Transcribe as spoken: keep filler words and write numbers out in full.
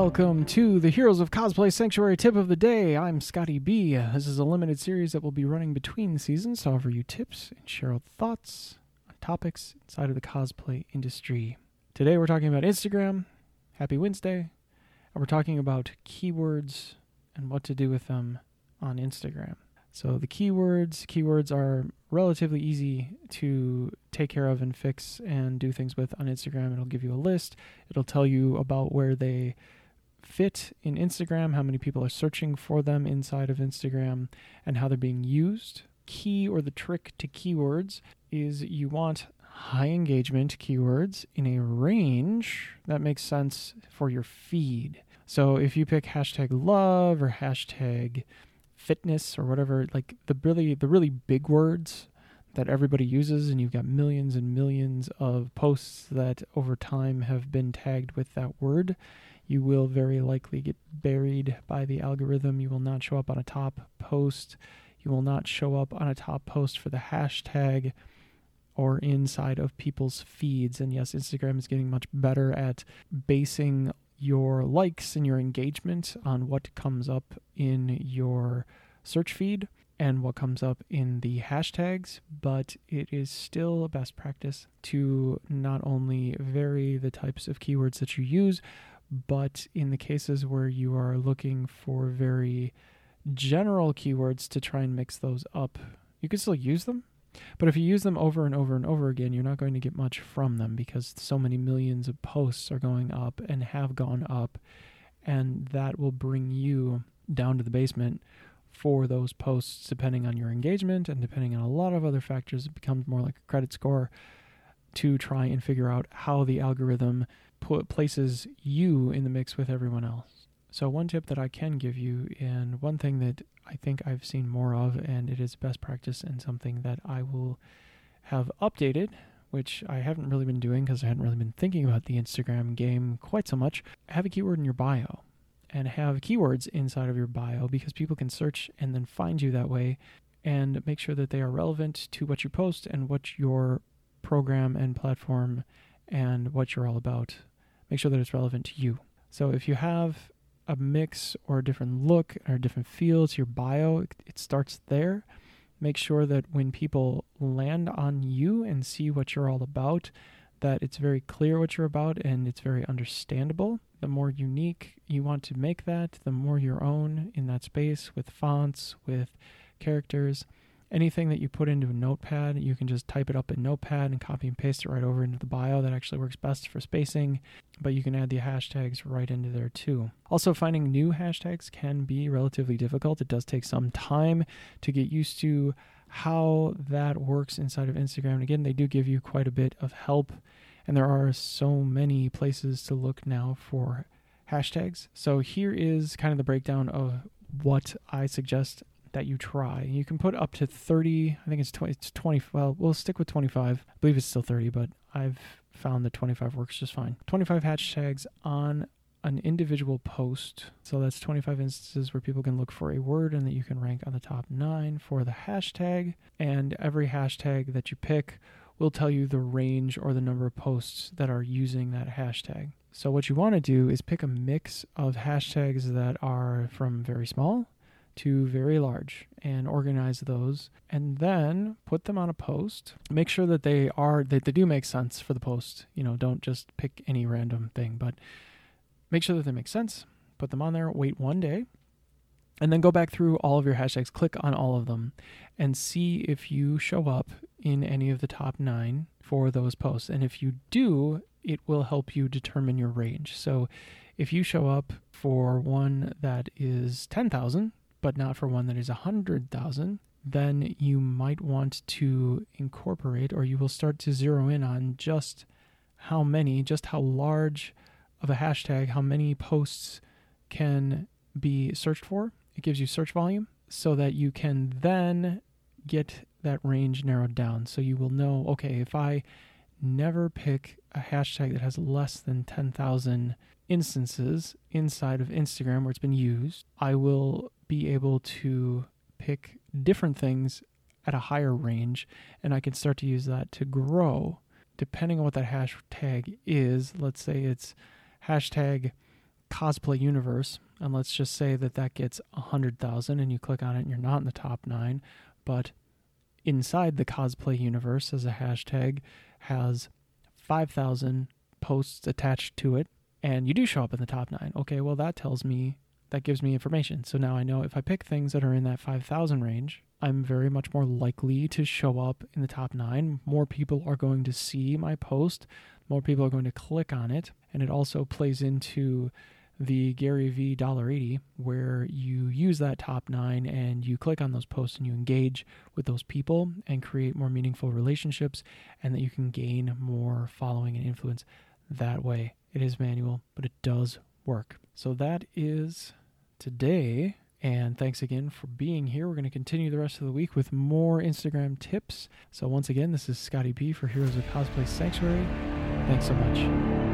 Welcome to the Heroes of Cosplay Sanctuary Tip of the Day. I'm Scotty B. This is a limited series that will be running between seasons to offer you tips and share our thoughts on topics inside of the cosplay industry. Today we're talking about Instagram. Happy Wednesday. And we're talking about keywords and what to do with them on Instagram. So the keywords, keywords are relatively easy to take care of and fix and do things with on Instagram. It'll give you a list. It'll tell you about where they fit in Instagram, how many people are searching for them inside of Instagram, and how they're being used. Key or the trick to keywords is you want high engagement keywords in a range that makes sense for your feed. So if you pick hashtag love or hashtag fitness or whatever, like the really the really big words that everybody uses, and you've got millions and millions of posts that over time have been tagged with that word, you will very likely get buried by the algorithm. You will not show up on a top post. You will not show up on a top post for the hashtag or inside of people's feeds. And yes, Instagram is getting much better at basing your likes and your engagement on what comes up in your search feed and what comes up in the hashtags, but it is still a best practice to not only vary the types of keywords that you use, but in the cases where you are looking for very general keywords to try and mix those up. You can still use them, but if you use them over and over and over again, you're not going to get much from them because so many millions of posts are going up and have gone up, and that will bring you down to the basement for those posts depending on your engagement and depending on a lot of other factors. It becomes more like a credit score to try and figure out how the algorithm put places you in the mix with everyone else. So one tip that I can give you, and one thing that I think I've seen more of, and it is best practice and something that I will have updated, which I haven't really been doing because I hadn't really been thinking about the Instagram game quite so much, have a keyword in your bio and have keywords inside of your bio because people can search and then find you that way, and make sure that they are relevant to what you post and what your program and platform and what you're all about. Make sure that it's relevant to you. So if you have a mix or a different look or a different feel to your bio, it starts there. Make sure that when people land on you and see what you're all about, that it's very clear what you're about and it's very understandable. The more unique you want to make that, the more your own in that space with fonts, with characters, anything that you put into a notepad, you can just type it up in notepad and copy and paste it right over into the bio. That actually works best for spacing, but you can add the hashtags right into there too. Also, finding new hashtags can be relatively difficult. It does take some time to get used to how that works inside of Instagram. And again, they do give you quite a bit of help, and there are so many places to look now for hashtags. So here is kind of the breakdown of what I suggest that you try. You can put up to thirty, I think it's twenty, it's twenty, well, we'll stick with twenty-five. I believe it's still thirty, but I've found that twenty-five works just fine. twenty-five hashtags on an individual post. So that's twenty-five instances where people can look for a word and that you can rank on the top nine for the hashtag. And every hashtag that you pick will tell you the range or the number of posts that are using that hashtag. So what you want to do is pick a mix of hashtags that are from very small to very large and organize those, and then put them on a post. Make sure that they are that they do make sense for the post. You know, don't just pick any random thing, but make sure that they make sense. Put them on there, wait one day, and then go back through all of your hashtags, click on all of them, and see if you show up in any of the top nine for those posts. And if you do, it will help you determine your range. So if you show up for one that is ten thousand, but not for one that is one hundred thousand, then you might want to incorporate, or you will start to zero in on just how many, just how large of a hashtag, how many posts can be searched for. It gives you search volume so that you can then get that range narrowed down. So you will know, okay, if I never pick a hashtag that has less than ten thousand instances inside of Instagram where it's been used, I will be able to pick different things at a higher range, and I can start to use that to grow depending on what that hashtag is. Let's say it's hashtag cosplay universe, and let's just say that that gets one hundred thousand and you click on it and you're not in the top nine, but inside the cosplay universe as a hashtag has five thousand posts attached to it, and you do show up in the top nine. Okay, well, that tells me, that gives me information. So now I know if I pick things that are in that five thousand range, I'm very much more likely to show up in the top nine. More people are going to see my post. More people are going to click on it. And it also plays into the Gary V dollar eighty, where you use that top nine and you click on those posts and you engage with those people and create more meaningful relationships, and that you can gain more following and influence that way. It is manual, but it does work. So that is today. And thanks again for being here. We're going to continue the rest of the week with more Instagram tips. So once again, this is Scotty B for Heroes of Cosplay Sanctuary. Thanks so much.